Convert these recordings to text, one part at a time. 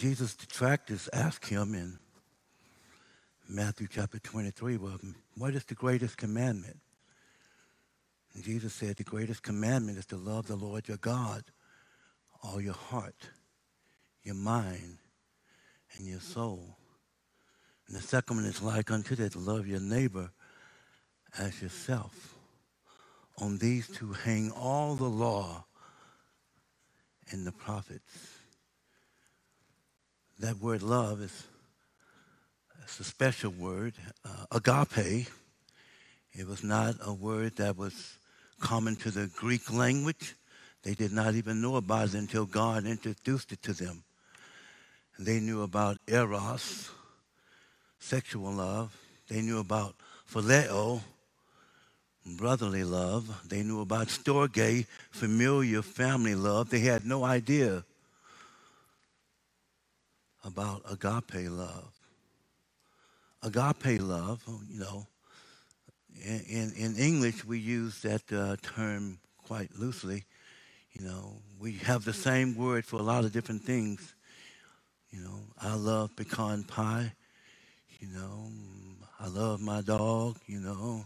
Jesus, the detractors asked him in Matthew chapter 23, well, what is the greatest commandment? And Jesus said, the greatest commandment is to love the Lord your God, all your heart, your mind, and your soul. And the second one is like unto that, to love your neighbor as yourself. On these two hang all the law and the prophets. That word love is a special word, agape. It was not a word that was common to the Greek language. They did not even know about it until God introduced it to them. And they knew about eros, sexual love. They knew about phileo, brotherly love. They knew about storge, familiar family love. They had no idea about agape love. Agape love, you know, in English we use that term quite loosely. You know, we have the same word for a lot of different things. You know, I love pecan pie. You know, I love my dog. You know,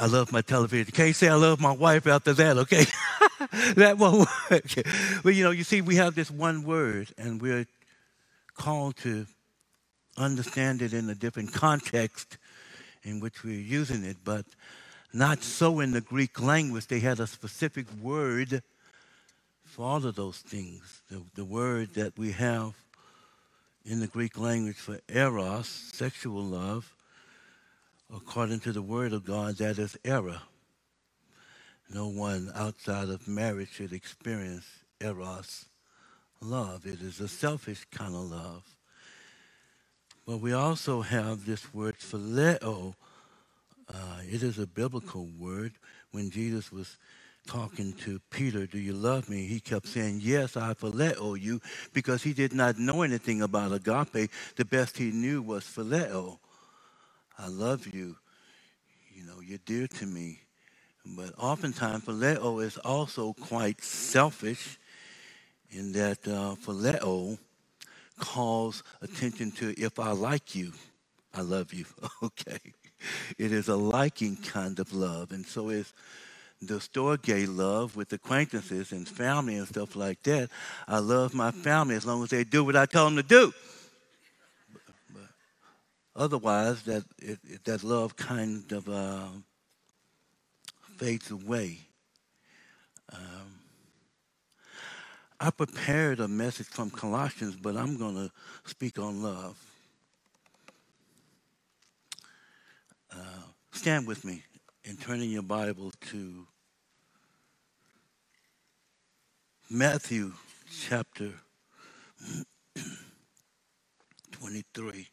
I love my television. Can't say I love my wife after that, okay? That won't work. But, you know, you see, we have this one word, and we're called to understand it in a different context in which we're using it, but not so in the Greek language. They had a specific word for all of those things. The word that we have in the Greek language for eros, sexual love, according to the word of God, that is error. No one outside of marriage should experience eros love. It is a selfish kind of love. But we also have this word phileo. It is a biblical word. When Jesus was talking to Peter, do you love me? He kept saying, yes, I phileo you, because he did not know anything about agape. The best he knew was phileo. I love you. You know, you're dear to me. But oftentimes, phileo is also quite selfish in that phileo calls attention to if I like you, I love you, okay? It is a liking kind of love. And so is the storge love with acquaintances and family and stuff like that. I love my family as long as they do what I tell them to do. But otherwise, that love kind of fades away. I prepared a message from Colossians, but I'm going to speak on love. Stand with me and turn in your Bible to Matthew chapter 23.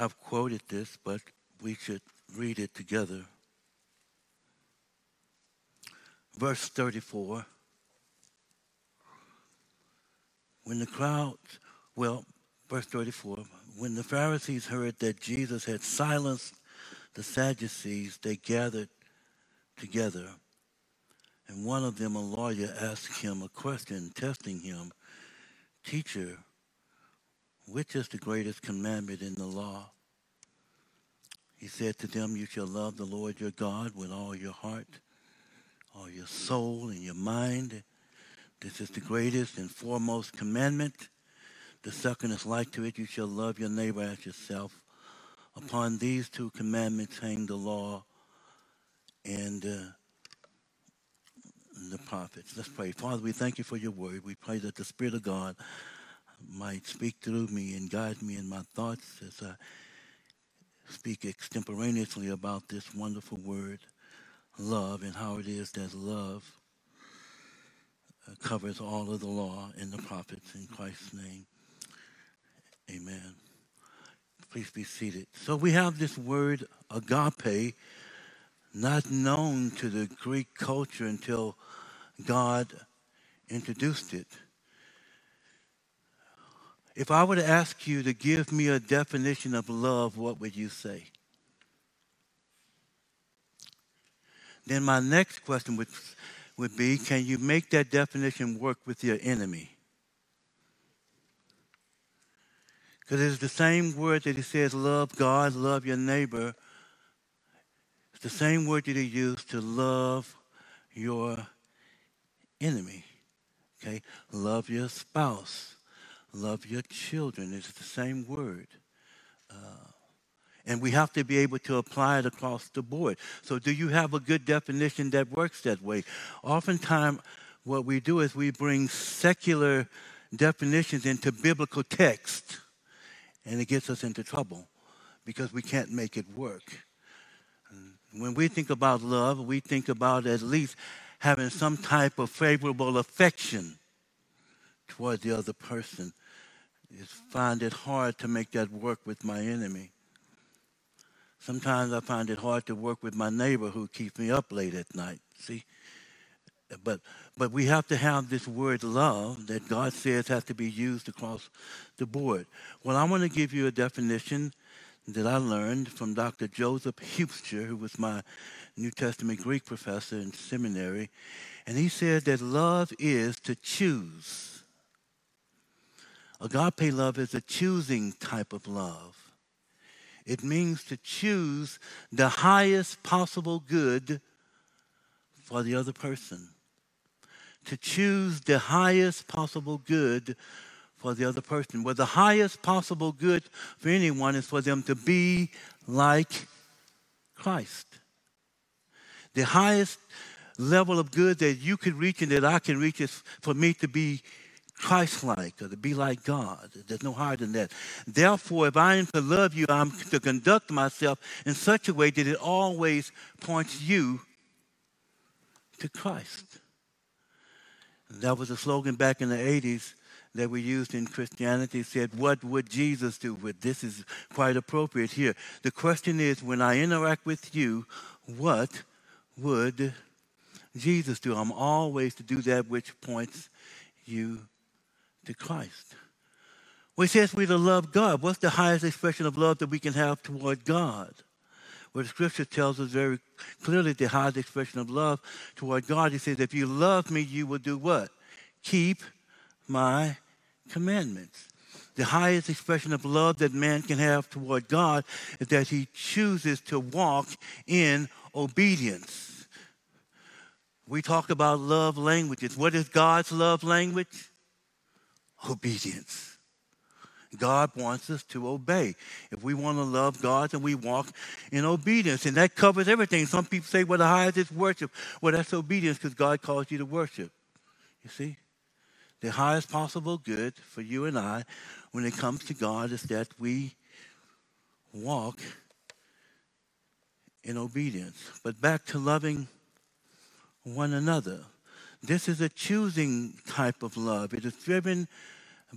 I've quoted this, but we should read it together. Verse 34. When the Pharisees heard that Jesus had silenced the Sadducees, they gathered together. And one of them, a lawyer, asked him a question, testing him. Teacher, which is the greatest commandment in the law? He said to them, you shall love the Lord your God with all your heart, all your soul, and your mind. This is the greatest and foremost commandment. The second is like to it, you shall love your neighbor as yourself. Upon these two commandments hang the law and the prophets. Let's pray. Father, we thank you for your word. We pray that the Spirit of God might speak through me and guide me in my thoughts as I speak extemporaneously about this wonderful word, love, and how it is that love covers all of the law and the prophets. In Christ's name, amen. Please be seated. So we have this word agape, not known to the Greek culture until God introduced it. If I were to ask you to give me a definition of love, what would you say? Then my next question would be, can you make that definition work with your enemy? Because it's the same word that he says, love God, love your neighbor. It's the same word that he used to love your enemy. Okay? Love your spouse. Love your children. It's the same word. And we have to be able to apply it across the board. So do you have a good definition that works that way? Oftentimes, what we do is we bring secular definitions into biblical text, and it gets us into trouble because we can't make it work. When we think about love, we think about at least having some type of favorable affection towards the other person. I find it hard to make that work with my enemy. Sometimes I find it hard to work with my neighbor who keeps me up late at night, see? But we have to have this word love that God says has to be used across the board. Well, I want to give you a definition that I learned from Dr. Joseph Hupster, who was my New Testament Greek professor in seminary. And he said that love is to choose. Agape love is a choosing type of love. It means to choose the highest possible good for the other person. To choose the highest possible good for the other person. Well, the highest possible good for anyone is for them to be like Christ. The highest level of good that you can reach and that I can reach is for me to be Christ-like, or to be like God. There's no higher than that. Therefore, if I am to love you, I'm to conduct myself in such a way that it always points you to Christ. That was a slogan back in the 80s that we used in Christianity. It said, what would Jesus do? But this is quite appropriate here. The question is, when I interact with you, what would Jesus do? I'm always to do that which points you to Christ. Well, he says we're to love God. What's the highest expression of love that we can have toward God? Well, the scripture tells us very clearly the highest expression of love toward God. He says, if you love me, you will do what? Keep my commandments. The highest expression of love that man can have toward God is that he chooses to walk in obedience. We talk about love languages. What is God's love language? Obedience. God wants us to obey. If we want to love God, then we walk in obedience. And that covers everything. Some people say, well, the highest is worship. Well, that's obedience because God calls you to worship. You see? The highest possible good for you and I when it comes to God is that we walk in obedience. But back to loving one another. This is a choosing type of love. It is driven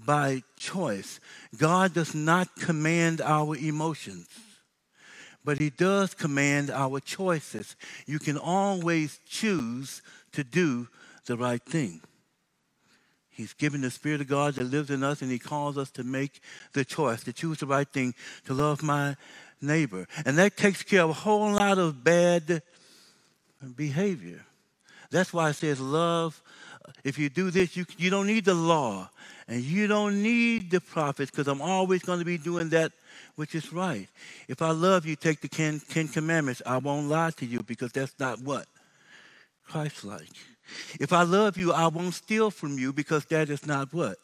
by choice. God does not command our emotions, but he does command our choices. You can always choose to do the right thing. He's given the Spirit of God that lives in us, and he calls us to make the choice, to choose the right thing, to love my neighbor. And that takes care of a whole lot of bad behavior. That's why it says love. If you do this, you don't need the law and you don't need the prophets, because I'm always going to be doing that which is right. If I love you, take the Ten Commandments. I won't lie to you, because that's not what? Christ-like. If I love you, I won't steal from you, because that is not what?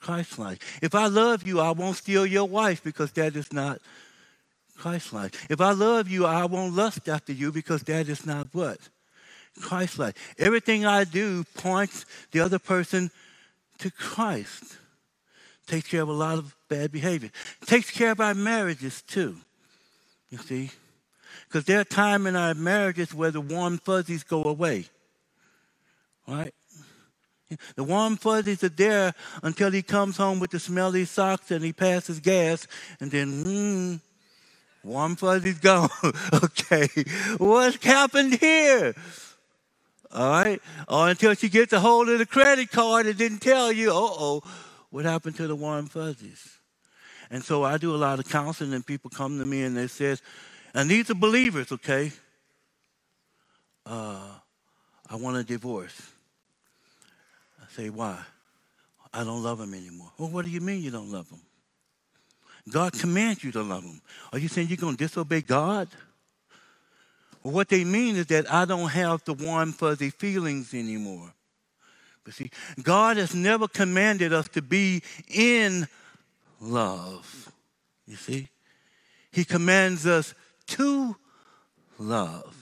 Christ-like. If I love you, I won't steal your wife, because that is not Christ-like. If I love you, I won't lust after you, because that is not what? Christ-like. Everything I do points the other person to Christ. Takes care of a lot of bad behavior. Takes care of our marriages too, you see. Because there are times in our marriages where the warm fuzzies go away, right? The warm fuzzies are there until he comes home with the smelly socks and he passes gas, and then, warm fuzzies gone. Okay, what's happened here? All right, or until she gets a hold of the credit card and didn't tell you, what happened to the warm fuzzies? And so I do a lot of counseling, and people come to me and they say, and these are believers, okay? I want a divorce. I say, why? I don't love him anymore. Well, what do you mean you don't love him? God commands you to love him. Are you saying you're going to disobey God? Well, what they mean is that I don't have the warm, fuzzy feelings anymore. But see, God has never commanded us to be in love. You see? He commands us to love.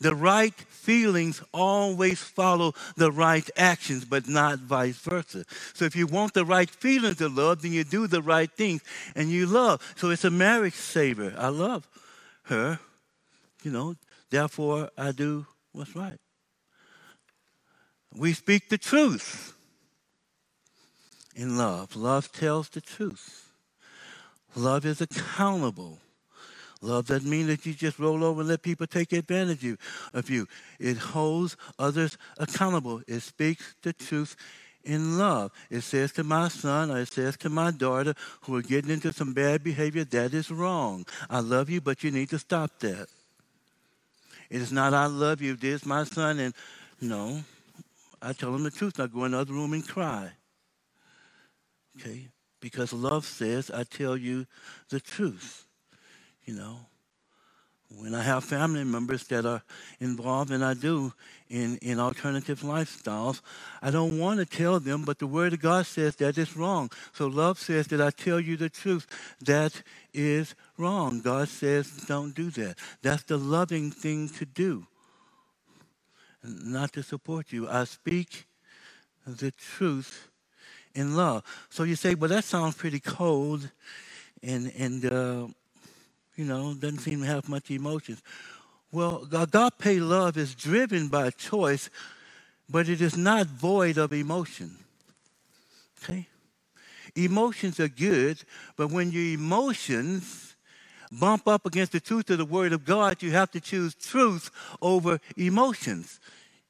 The right feelings always follow the right actions, but not vice versa. So if you want the right feelings of love, then you do the right things, and you love. So it's a marriage saver. I love her, you know, therefore I do what's right. We speak the truth in love. Love tells the truth. Love is accountable. Love doesn't mean that you just roll over and let people take advantage of you. It holds others accountable. It speaks the truth in love. It says to my son, or it says to my daughter who are getting into some bad behavior, that is wrong. I love you, but you need to stop that. It is not I love you, this my son, and no. I tell him the truth. I go in the other room and cry. Okay? Because love says I tell you the truth. You know, when I have family members that are involved, and I do, in alternative lifestyles, I don't want to tell them, but the Word of God says that it's wrong. So love says that I tell you the truth. That is wrong. God says don't do that. That's the loving thing to do, not to support you. I speak the truth in love. So you say, well, that sounds pretty cold, and you know, doesn't seem to have much emotions. Well, agape love is driven by choice, but it is not void of emotion. Okay? Emotions are good, but when your emotions bump up against the truth of the Word of God, you have to choose truth over emotions.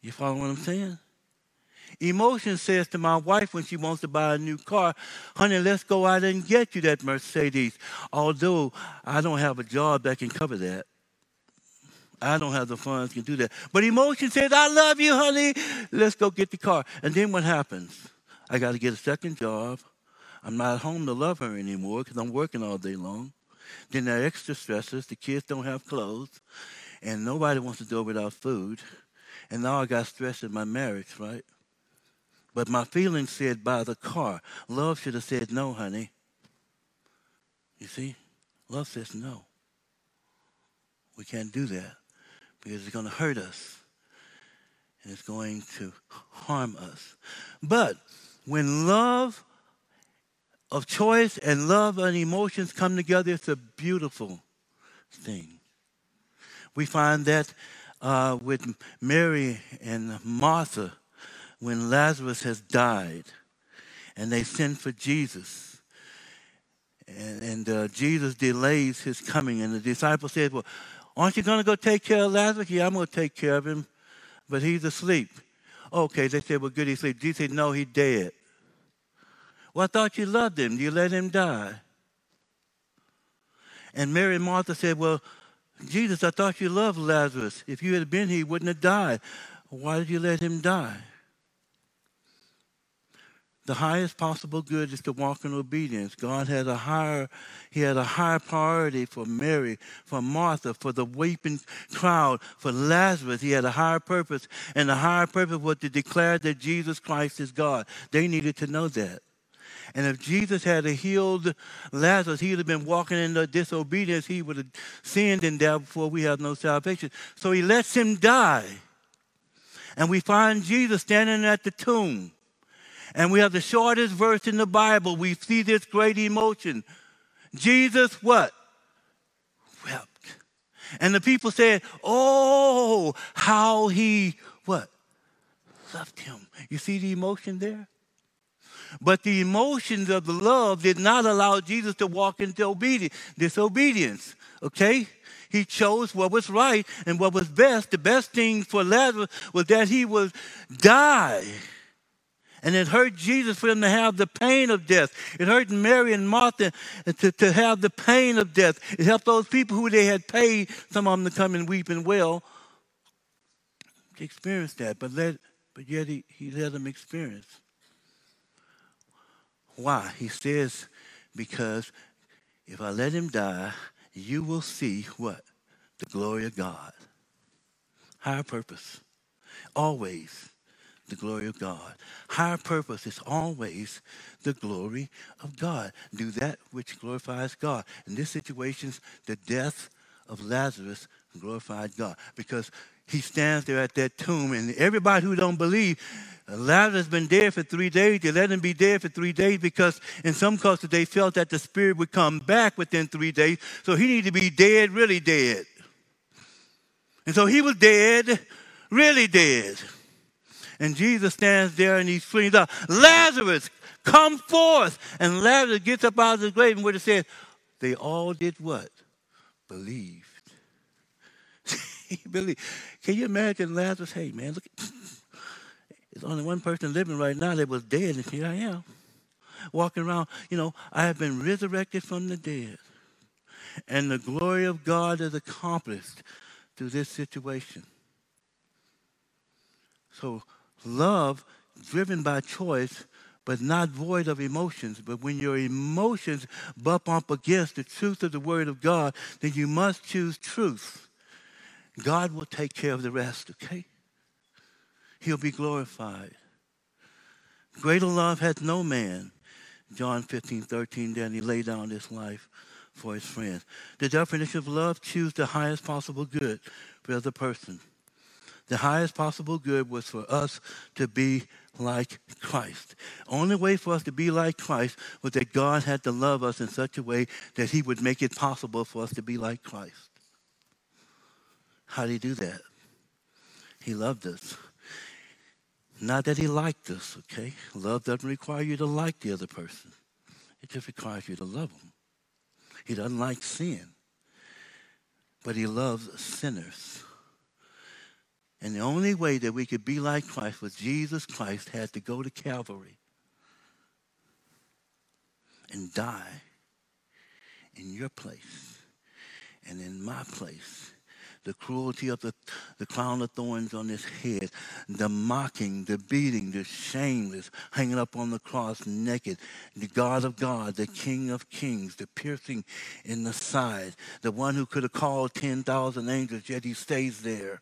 You follow what I'm saying? Emotion says to my wife when she wants to buy a new car, honey, let's go out and get you that Mercedes. Although I don't have a job that can cover that. I don't have the funds to do that. But emotion says, I love you, honey. Let's go get the car. And then what happens? I got to get a second job. I'm not home to love her anymore because I'm working all day long. Then there are extra stresses. The kids don't have clothes. And nobody wants to go without food. And now I got stress in my marriage, right? But my feelings said buy the car. Love should have said no, honey. You see? Love says no. We can't do that because it's going to hurt us and it's going to harm us. But when love of choice and love and emotions come together, it's a beautiful thing. We find that with Mary and Martha. When Lazarus has died, and they send for Jesus, and Jesus delays his coming, and the disciple says, well, aren't you going to go take care of Lazarus? Yeah, I'm going to take care of him, but he's asleep. Okay, they said, well, good, he's asleep. Jesus said, no, he's dead. Well, I thought you loved him. You let him die. And Mary and Martha said, well, Jesus, I thought you loved Lazarus. If you had been here, he wouldn't have died. Why did you let him die? The highest possible good is to walk in obedience. God had a higher priority for Mary, for Martha, for the weeping crowd, for Lazarus. He had a higher purpose, and the higher purpose was to declare that Jesus Christ is God. They needed to know that. And if Jesus had healed Lazarus, he would have been walking in the disobedience. He would have sinned in there before we have no salvation. So he lets him die. And we find Jesus standing at the tomb. And we have the shortest verse in the Bible. We see this great emotion. Jesus what? Wept. And the people said, oh, how he what? Loved him. You see the emotion there? But the emotions of the love did not allow Jesus to walk into disobedience. Okay? He chose what was right and what was best. The best thing for Lazarus was that he would die. And it hurt Jesus for them to have the pain of death. It hurt Mary and Martha to have the pain of death. It helped those people who they had paid, some of them to come and weep and wail, experience that, but yet he let them experience. Why? He says, because if I let him die, you will see what? The glory of God. Higher purpose. Always the glory of God. Higher purpose is always the glory of God. Do that which glorifies God. In this situation, the death of Lazarus glorified God, because he stands there at that tomb, and everybody who don't believe, Lazarus has been dead for 3 days. They let him be dead for 3 days because in some cultures they felt that the spirit would come back within 3 days. So he needed to be dead, really dead. And so he was dead, really dead. And Jesus stands there and he screams out, Lazarus, come forth. And Lazarus gets up out of the grave, and what it says, they all did what? Believed. Believe. Can you imagine Lazarus? Hey, man, look. There's only one person living right now that was dead, and here I am, walking around. You know, I have been resurrected from the dead, and the glory of God is accomplished through this situation. So love, driven by choice, but not void of emotions. But when your emotions bump up against the truth of the Word of God, then you must choose truth. God will take care of the rest, okay? He'll be glorified. Greater love hath no man, John 15:13, than he laid down his life for his friends. The definition of love, choose the highest possible good for the other person. The highest possible good was for us to be like Christ. Only way for us to be like Christ was that God had to love us in such a way that he would make it possible for us to be like Christ. How did he do that? He loved us. Not that he liked us, okay? Love doesn't require you to like the other person. It just requires you to love them. He doesn't like sin, but he loves sinners. And the only way that we could be like Christ was Jesus Christ had to go to Calvary and die in your place and in my place. The cruelty of the crown of thorns on his head, the mocking, the beating, the shameless, hanging up on the cross naked, the God of God, the King of kings, the piercing in the side, the one who could have called 10,000 angels, yet he stays there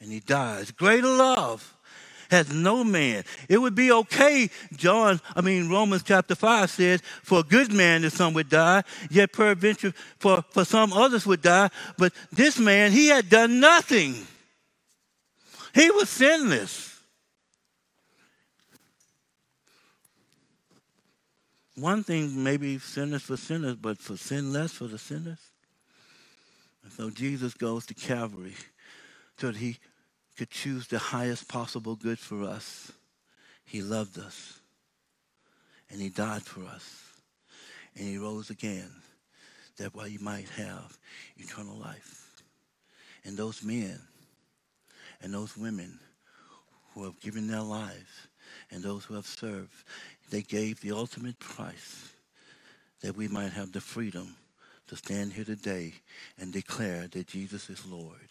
and he dies. Greater love has no man. It would be okay, Romans chapter 5 says, for a good man that some would die, yet peradventure for some others would die. But this man, he had done nothing. He was sinless. One thing maybe sinners, but for sinless for the sinners. And so Jesus goes to Calvary so that he could choose the highest possible good for us. He loved us, and he died for us, and he rose again, that way you might have eternal life. And those men and those women who have given their lives and those who have served, they gave the ultimate price that we might have the freedom to stand here today and declare that Jesus is Lord.